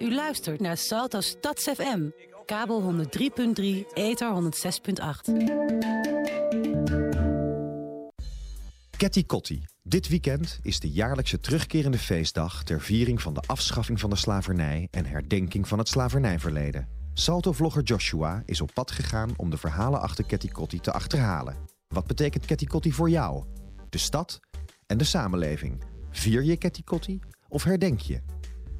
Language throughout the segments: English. U luistert naar Salto Stads FM, kabel 103.3, ether 106.8. Keti Koti. Dit weekend is de jaarlijkse terugkerende feestdag ter viering van de afschaffing van de slavernij en herdenking van het slavernijverleden. Salto-vlogger Joshua is op pad gegaan om de verhalen achter Keti Koti te achterhalen. Wat betekent Keti Koti voor jou, de stad en de samenleving? Vier je Keti Koti of herdenk je?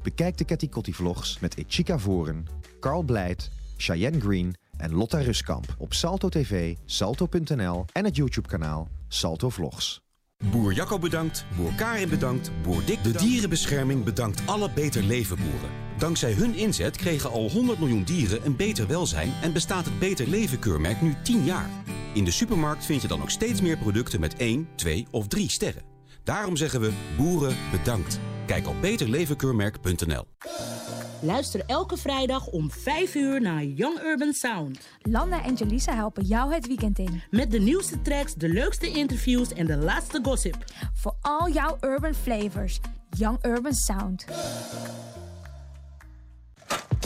Bekijk de Keti Koti vlogs met Echika Voren, Carl Blijd, Cheyenne Green en Lotta Ruskamp op Salto TV, salto.nl en het YouTube-kanaal Salto Vlogs. Boer Jacco bedankt, boer Karin bedankt, boer Dick bedankt. De dierenbescherming bedankt alle Beter Leven boeren. Dankzij hun inzet kregen al 100 miljoen dieren een beter welzijn en bestaat het Beter Leven keurmerk nu 10 jaar. In de supermarkt vind je dan ook steeds meer producten met 1, 2 of 3 sterren. Daarom zeggen we boeren bedankt. Kijk op beterlevenkeurmerk.nl. Luister elke vrijdag om 5 uur naar Young Urban Sound. Landa en Jelisa helpen jou het weekend in. Met de nieuwste tracks, de leukste interviews en de laatste gossip. Voor al jouw urban flavors. Young Urban Sound.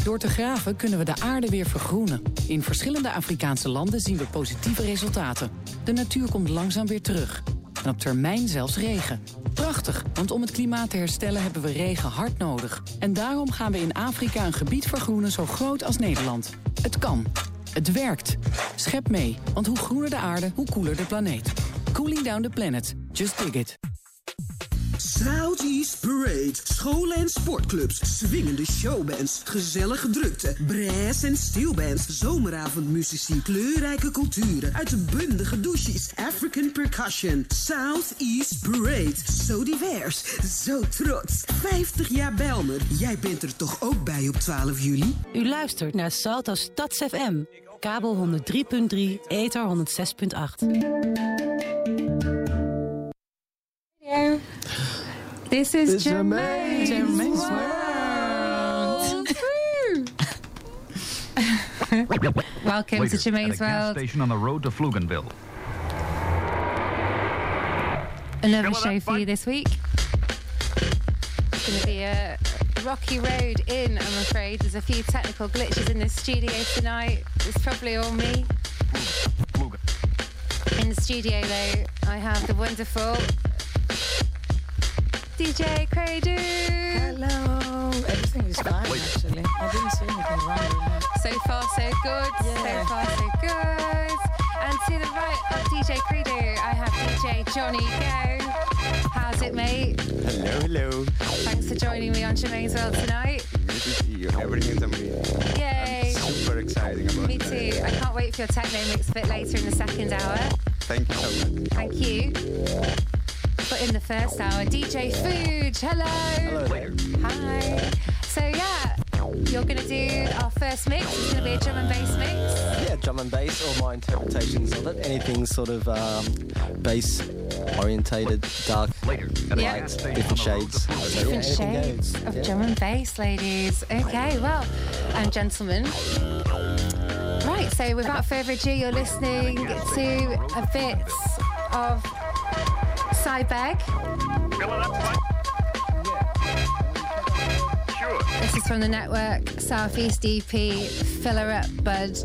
Door te graven kunnen we de aarde weer vergroenen. In verschillende Afrikaanse landen zien we positieve resultaten. De natuur komt langzaam weer terug. En op termijn zelfs regen. Prachtig, want om het klimaat te herstellen hebben we regen hard nodig. En daarom gaan we in Afrika een gebied vergroenen zo groot als Nederland. Het kan. Het werkt. Schep mee, want hoe groener de aarde, hoe koeler de planeet. Cooling down the planet. Just dig it. Southeast Parade, scholen en sportclubs, swingende showbands, gezellige drukte, brass en steelbands, zomeravondmuzici, kleurrijke culturen, uitbundige douches, African percussion. Southeast Parade, zo divers, zo trots. 50 jaar Bijlmer, jij bent er toch ook bij op 12 juli? U luistert naar Salto Stads FM, kabel 103.3, ether 106.8. Yeah. This is Germaine's World. Welcome to Germaine's World. Station on the road to Pflugenville. Another show for you this week. It's going to be a rocky road in, I'm afraid. There's a few technical glitches in the studio tonight. It's probably all me. In the studio, though, I have the wonderful DJ Kradoo. Hello. Everything is fine, actually. I didn't see anything wrong. So far, so good. Yeah. So far, so good. And to the right of DJ Kradoo, I have DJ Johnny Go. How's it, mate? Hello, hello. Thanks for joining me on Germaine's World tonight. Good to see you. Everything's amazing. Yay. I'm super exciting about it. Me too. I can't wait for your techno mix a bit later in the second hour. Thank you so much. Thank you. But in the first hour, DJ Fuge, hello. Hello. Hi. So yeah, you're going to do our first mix. It's going to be a drum and bass mix. Yeah, drum and bass, or my interpretations of it. Anything sort of bass-orientated, dark, light, different shades. Different shades of drum and bass, ladies. Okay, well, and gentlemen. Right, so without further ado, you're listening to a bit of Bag. This is from the network Southeast EP, Fill Her Up Bud.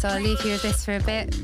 So I'll leave you with this for a bit.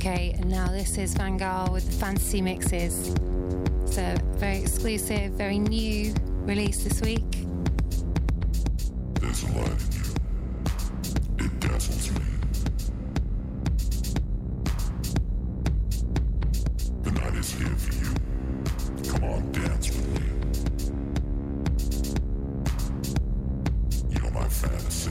UK, and now this is Van Gaal with the Fantasy Mixes. It's a very exclusive, very new release this week. There's a light in you. It dazzles me. The night is here for you. Come on, dance with me. You're my fantasy.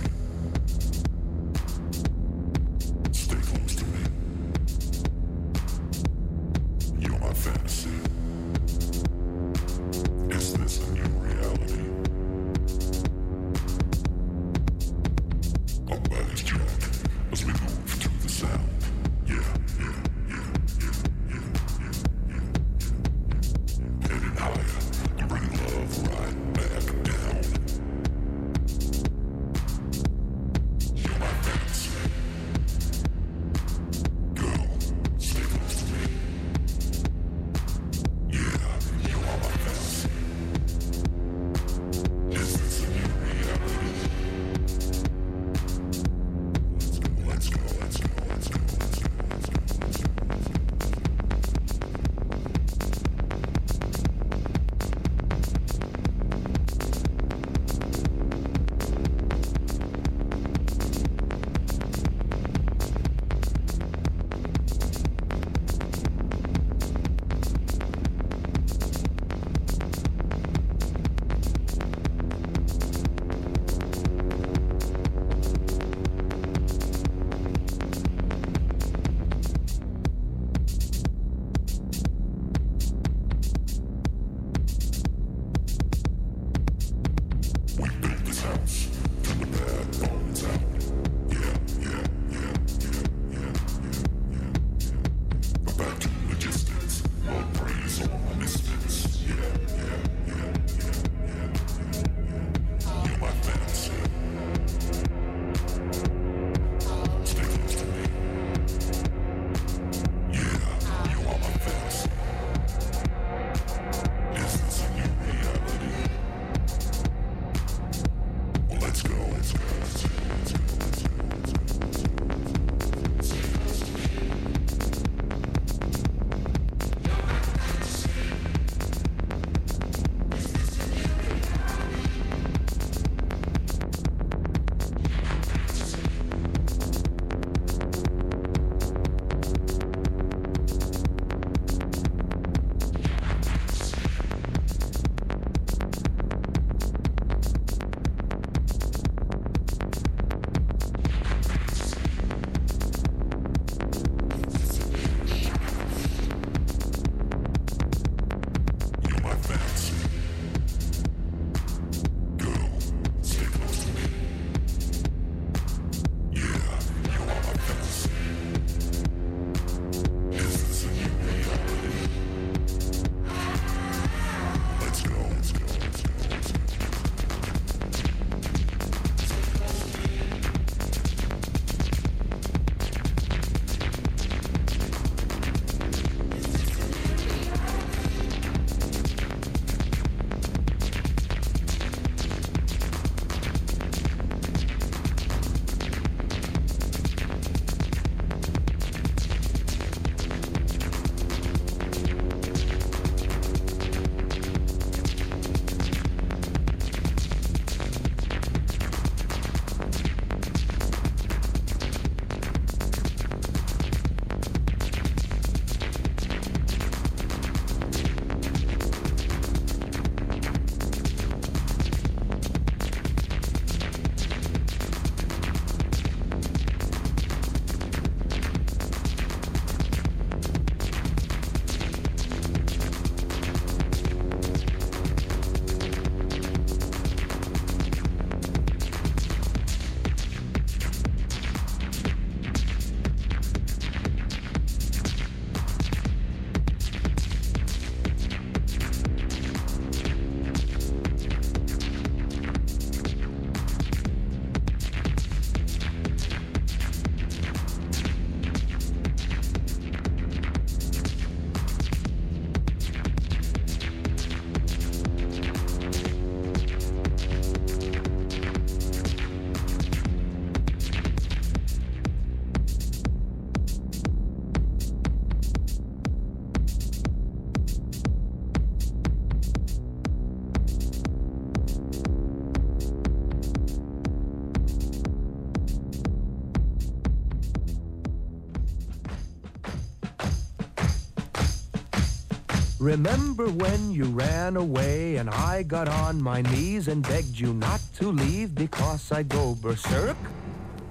Remember when you ran away and I got on my knees and begged you not to leave because I'd go berserk?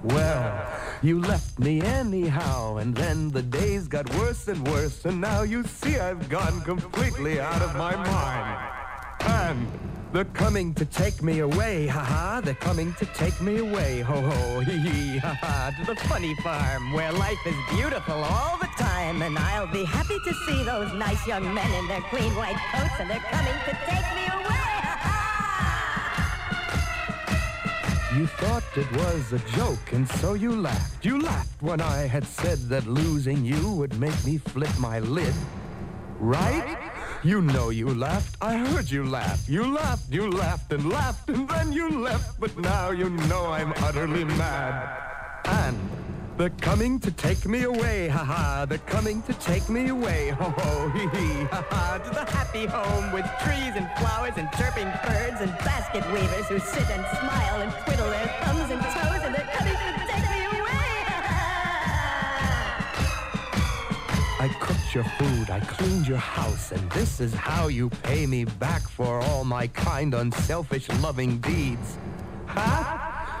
Well, you left me anyhow, and then the days got worse and worse, and now you see I've gone completely out of my mind. And they're coming to take me away, haha, they're coming to take me away, ho-ho, hee-hee, haha, to the funny farm where life is beautiful all the time, and I'll be happy to see those nice young men in their clean white coats, and they're coming to take me away. You thought it was a joke, and so you laughed. You laughed when I had said that losing you would make me flip my lid. Right? You know you laughed. I heard you laugh. You laughed, and then you left. But now you know I'm utterly mad. And they're coming to take me away, ha-ha. They're coming to take me away, ho-ho, hee-hee, ha-ha. To the happy home with trees and flowers and chirping birds and basket weavers who sit and smile and twiddle. I cooked your food, I cleaned your house, and this is how you pay me back for all my kind, unselfish, loving deeds. Huh?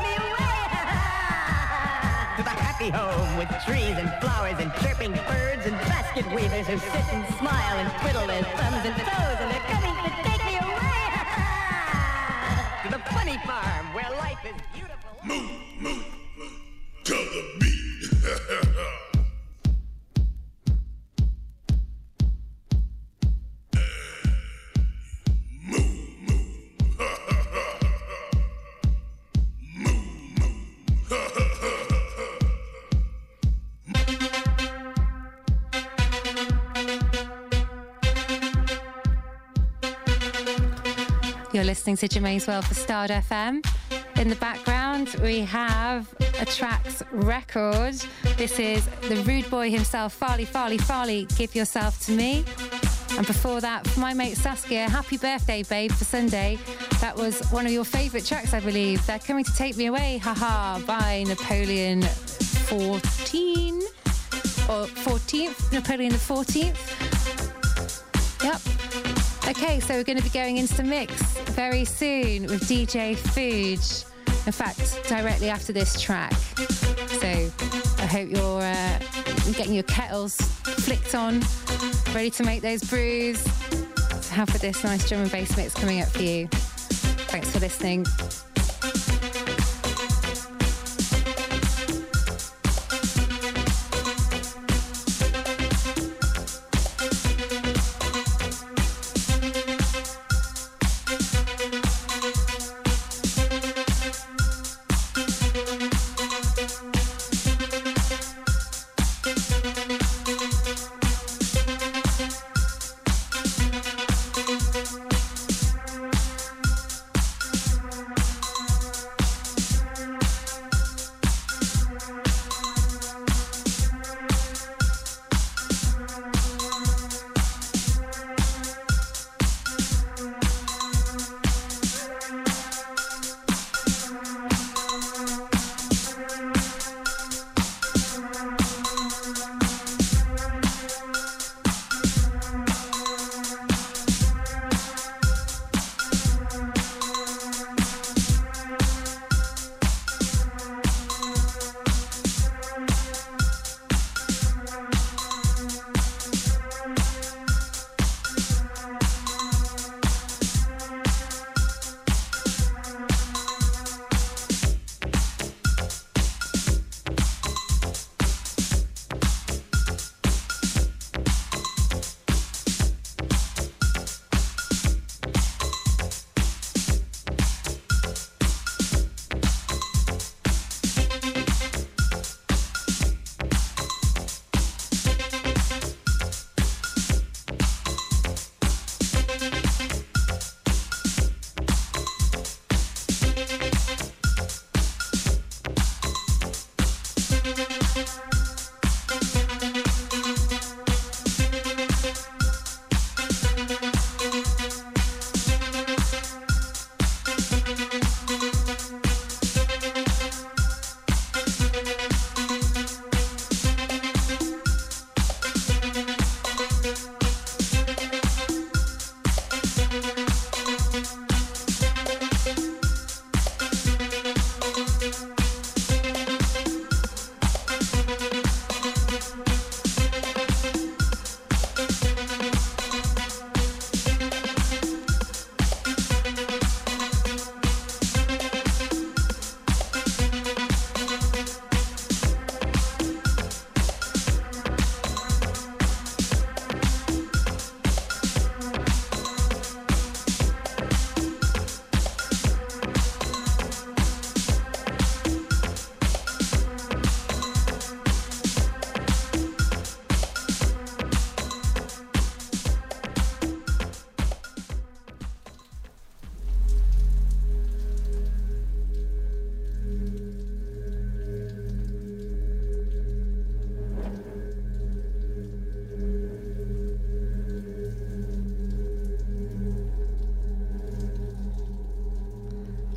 me away, ha-ha, to the happy home with trees and flowers and chirping birds and basket weavers who sit and smile and twiddle their thumbs and toes, and they're coming to take me away, ha-ha, to the funny farm where life is beautiful. Move, move, move to the beat. Move, move, ha ha ha ha. Move, move, ha ha ha ha. You're listening to Germaine's World for Style FM. In the background, we have a Trax record. This is the rude boy himself, Farley, Farley, Farley, Give Yourself to Me. And before that, for my mate Saskia, Happy Birthday, Babe, for Sunday. That was one of your favourite tracks, I believe. They're Coming to Take Me Away, haha, by Napoleon XIV, or 14th, Napoleon XIV. Yep. Okay, so we're going to be going into the mix very soon with DJ Food. In fact, directly after this track. So I hope you're getting your kettles flicked on, ready to make those brews. To have for this nice drum and bass mix coming up for you. Thanks for listening.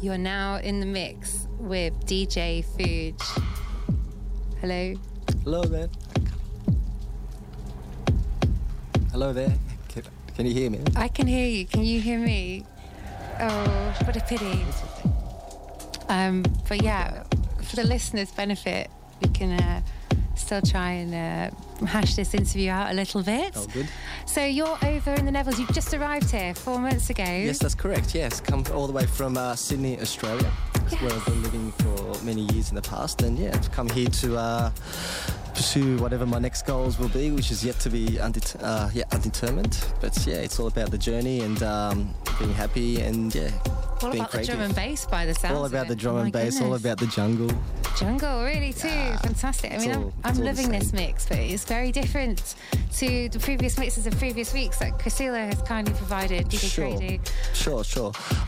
You are now in the mix with DJ Food. Hello. Hello there. Hello there. Can you hear me? I can hear you. Can you hear me? Oh, what a pity. But yeah, for the listeners' benefit, we can still try and hash this interview out a little bit. Oh, good. So you're over in the Netherlands. You've just arrived here 4 months ago. Yes, that's correct. Yes, come all the way from Sydney, Australia, yes, where I've been living for many years in the past. And yeah, I've come here to pursue whatever my next goals will be, which is yet to be undetermined. But yeah, it's all about the journey and being happy and yeah, all being about creative. The drum and bass by the sounds. All about the drum and bass, all about the jungle. Jungle, really too. Yeah. Fantastic. I mean, I'm loving this mix, but it's very different to the previous mixes of previous weeks that Chrisilla has kindly provided. Sure.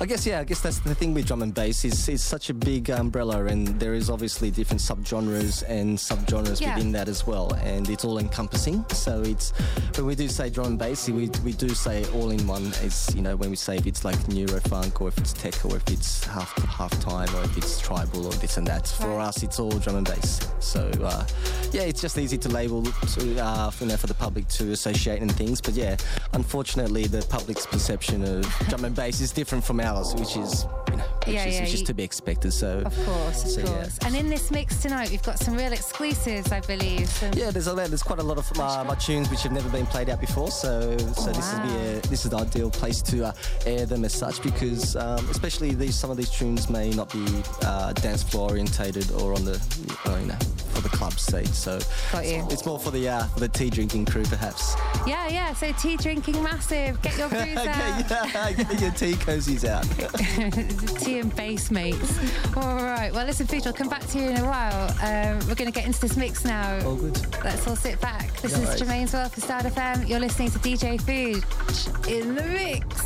I guess that's the thing with drum and bass is it's such a big umbrella, and there is obviously different subgenres within that as well, and it's all encompassing. So it's when we do say drum and bass, we do say all in one. It's, you know, when we say if it's like neurofunk or if it's tech or if it's half time or if it's tribal or this and that. For us, it's all drum and bass. So yeah, it's just easy to label to, for the public to associate and things. But yeah, unfortunately, the public's perception of drum and bass is different from ours, which is to be expected. So of course. Yeah. And in this mix tonight, we've got some real exclusives, I believe. Yeah, there's quite a lot of my tunes which have never been played out before. So this is the ideal place to air them as such, because especially some of these tunes may not be dance floor orientated or on the for the club stage. So it's more for the tea drinking crew, perhaps. Yeah. So tea drinking, massive. Get your booze out. Get your tea cozies out. Tea and bass, mates. All right. Well, listen, Food, I'll come back to you in a while. We're going to get into this mix now. All good. Let's all sit back. This is Germaine's World for Salto FM. You're listening to DJ Food in the mix.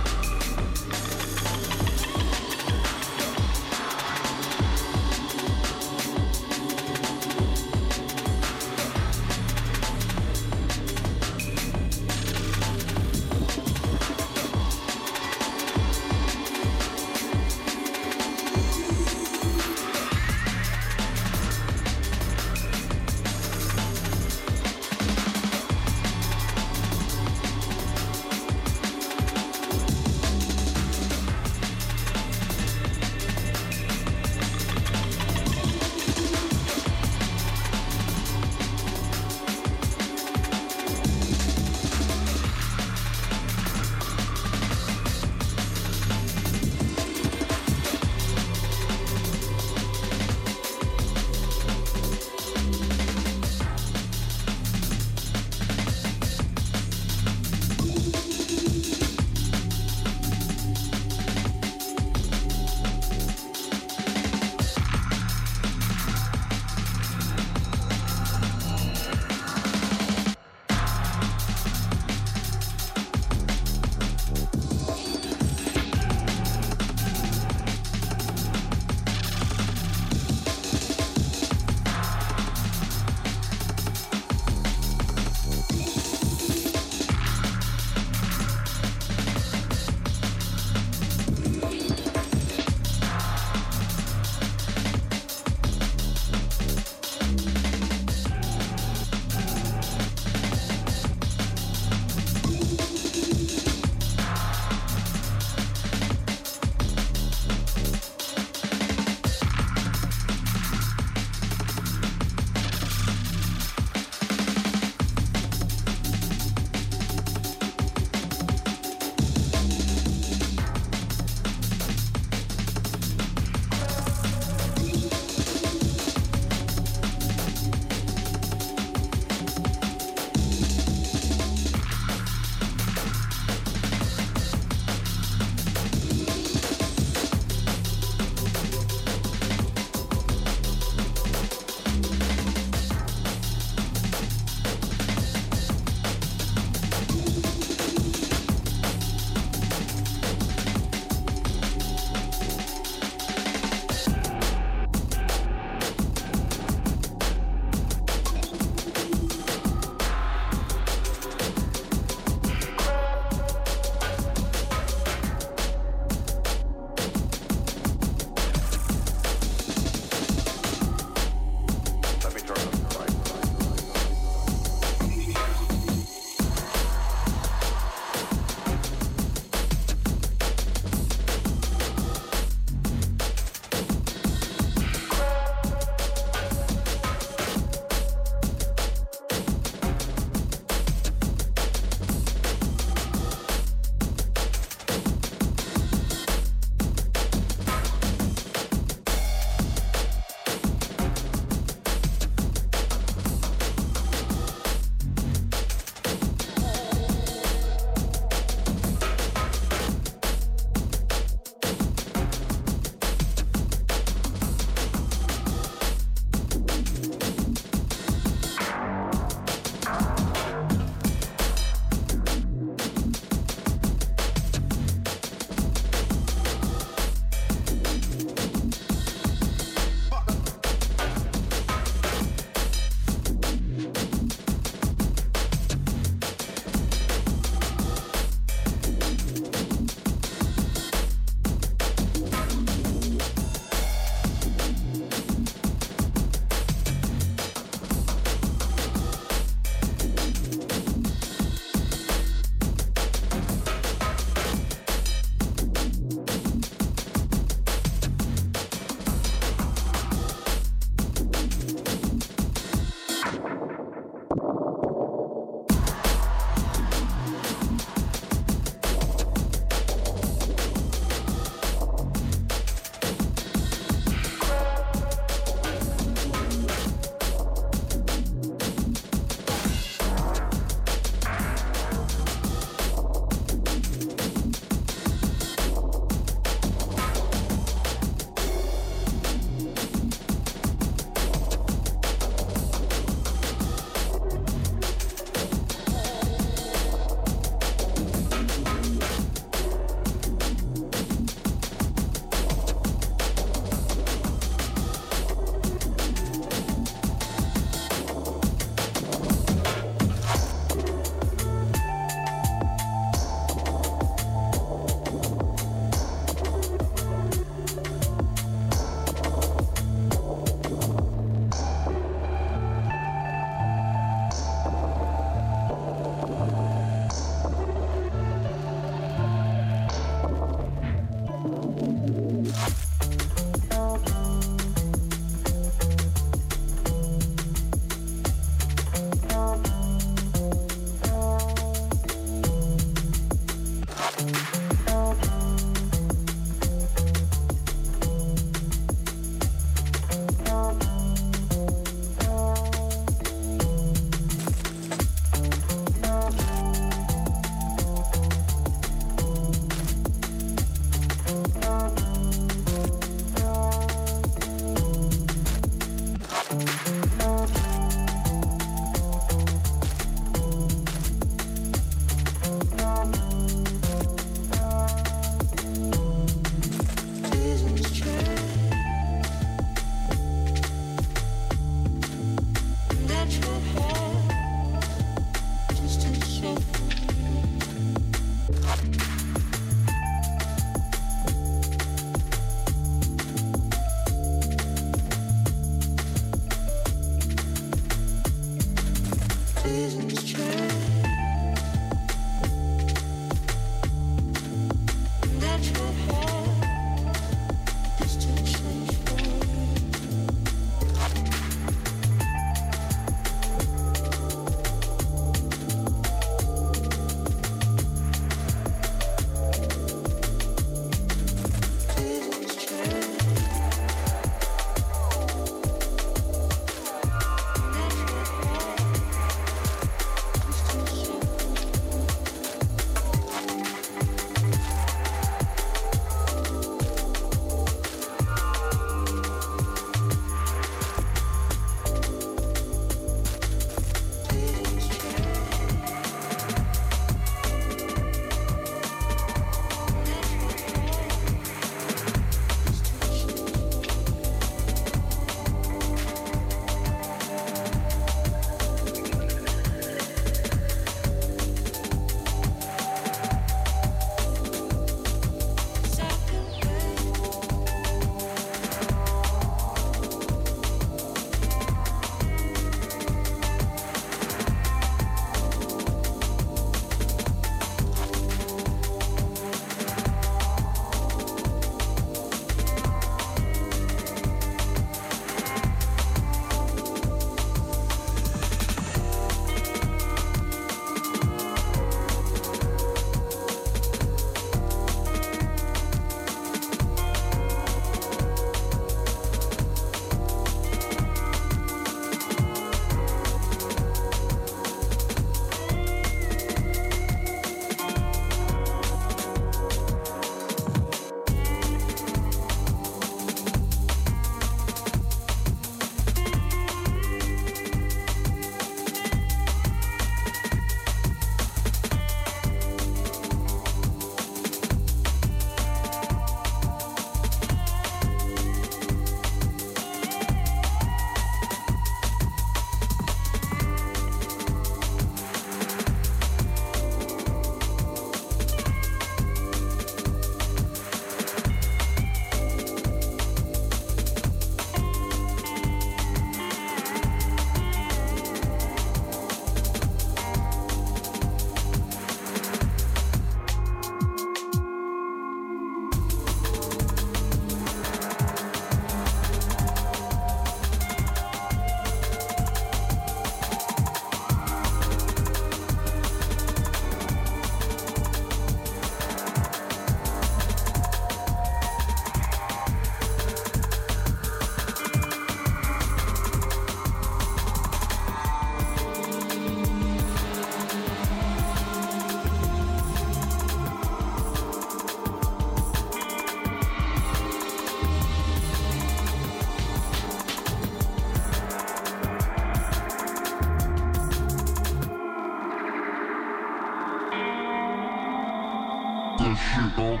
shit up.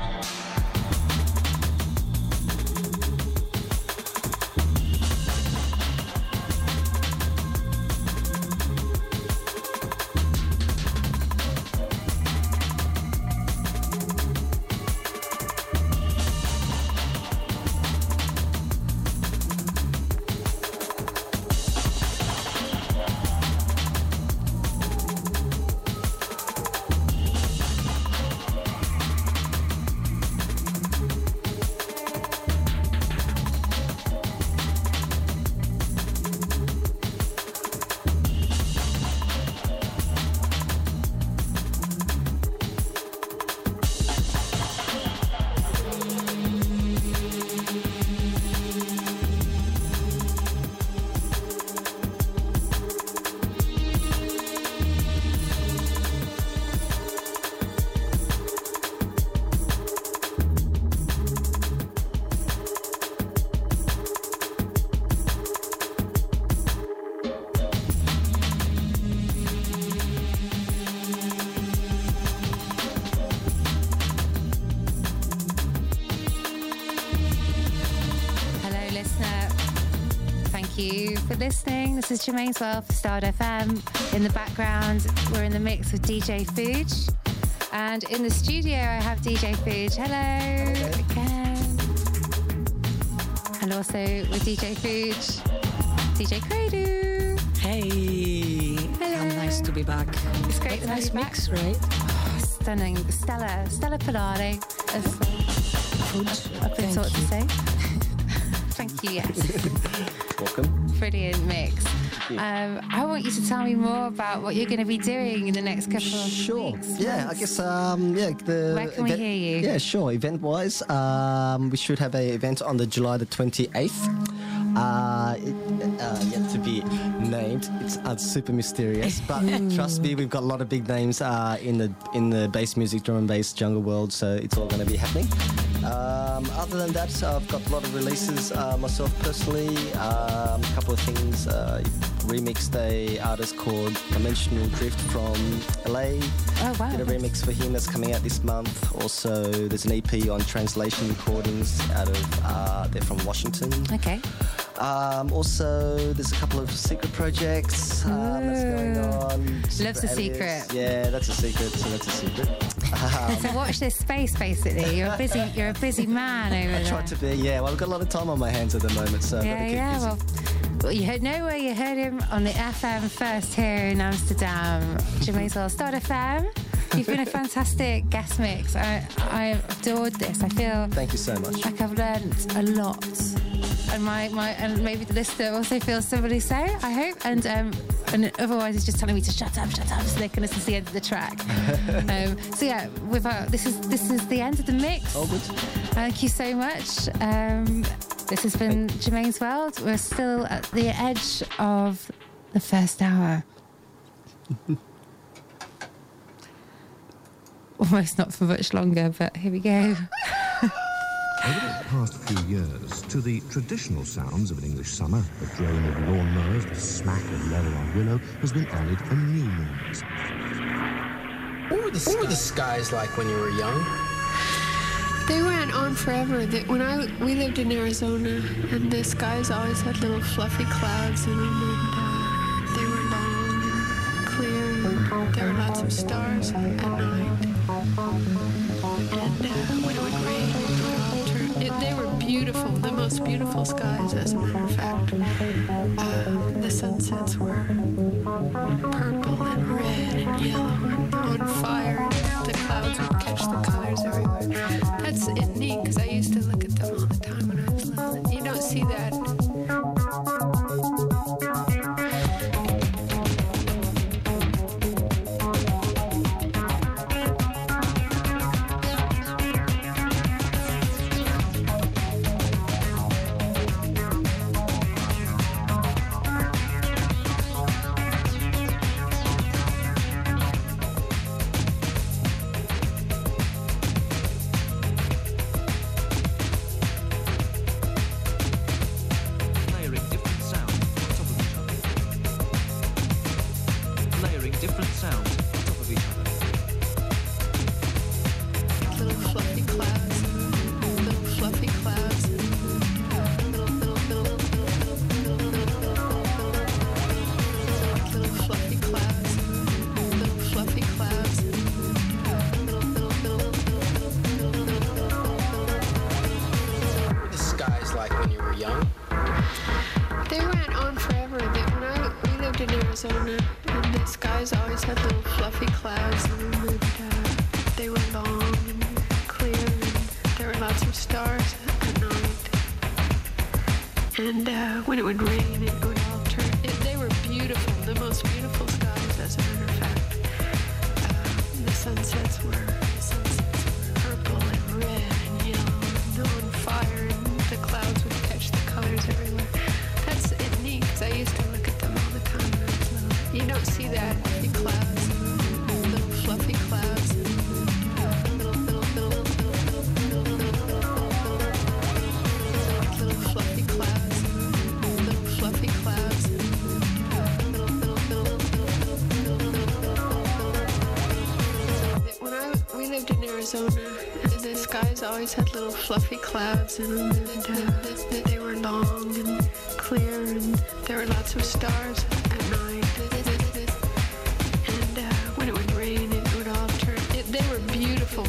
Listening, this is Germaine's World for Salto FM. In the background, we're in the mix with DJ Fuge, and in the studio, I have DJ Fuge. Hello again, and also with DJ Fuge, DJ Kradoo. Hey, hello. How nice to be back. It's great. Nice mix, right? Oh, stunning. Stella Pilare. Fuge, I've been taught to say. Thank you. Yes. Welcome. Brilliant mix. I want you to tell me more about what you're going to be doing in the next couple of weeks. Sure. Yeah, I guess. Where can we hear you? Yeah, sure. Event-wise, we should have an event on the July the 28th. Yet to be named. It's super mysterious, but trust me, we've got a lot of big names in the bass music, drum and bass jungle world. So it's all going to be happening. Other than that, I've got a lot of releases myself personally. A couple of things. Remixed a artist called Dimensional Drift from LA. Oh wow! Did a remix for him that's coming out this month. Also, there's an EP on translation recordings out of they're from Washington. Okay. Also, there's a couple of secret projects that's going on. Love's a secret. Yeah, that's a secret. So that's a secret. So watch this space, basically. You're a busy man over there. I try to be. Yeah. Well, I've got a lot of time on my hands at the moment, so I've got to keep busy. Well, you know where you heard him on the FM first here in Amsterdam. Germaine's World Start FM. You've been a fantastic guest mix. I adored this. I feel. Thank you so much. Like I've learned a lot, and and maybe the listener also feels similarly. So I hope, and otherwise he's just telling me to shut up, so they can listen to the end of the track. So yeah, this is the end of the mix. All good. Thank you so much. This has been Germaine's World. We're still at the edge of the first hour. Almost not for much longer, but here we go. Over the past few years, to the traditional sounds of an English summer, the drone of lawnmowers, the smack of leather on willow, has been added a new noise. What were the skies like when you were young? They went on forever. We lived in Arizona, and the skies always had little fluffy clouds in them, and they were long and clear, and there were lots of stars at night. And when it would rain, they were beautiful, the most beautiful skies, as a matter of fact. The sunsets were purple and red and yellow and on fire, and the clouds would catch the colors everywhere. That's neat, because I used to look at them all the time when I was little. You don't see that. like when you were young? They went on forever. We lived in Arizona, and the skies always had little fluffy clouds, and they were long and clear, and there were lots of stars at night. And when it would rain, it would all turn. They were beautiful, the most beautiful skies, as a matter of fact. The sunsets were. See that in clouds, little fluffy clouds, little fluffy clouds, little fluffy clouds, when we lived in Arizona, the skies always had little fluffy clouds, and they were long and clear, and there were lots of stars at night.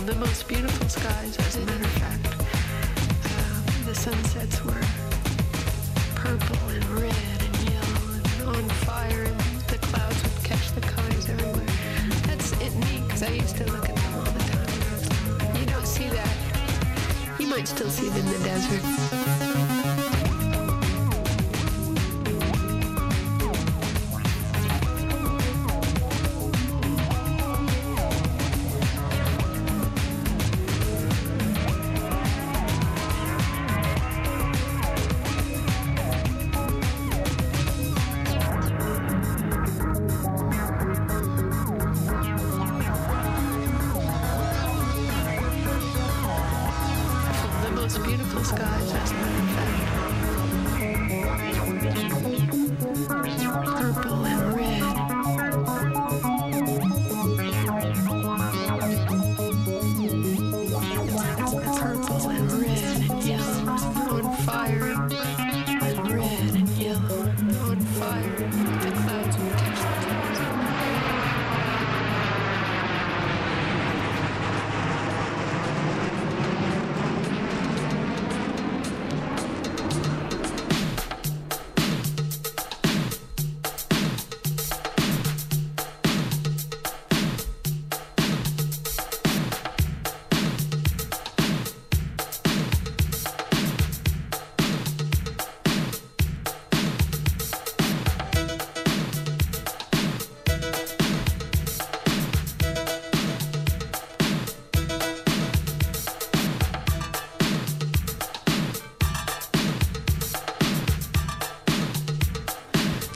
The most beautiful skies, as a matter of fact. The sunsets were purple and red and yellow and on fire, and the clouds would catch the colors everywhere. That's it, neat, because I used to look at them all the time. You don't see that. You might still see it in the desert.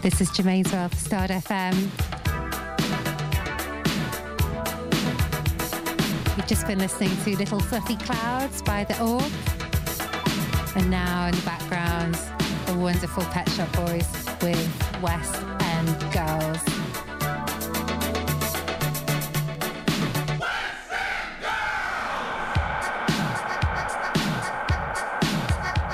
This is Germaine's World for Start FM. You've just been listening to Little Fluffy Clouds by The Orb. And now in the background, the wonderful Pet Shop Boys with West End Girls.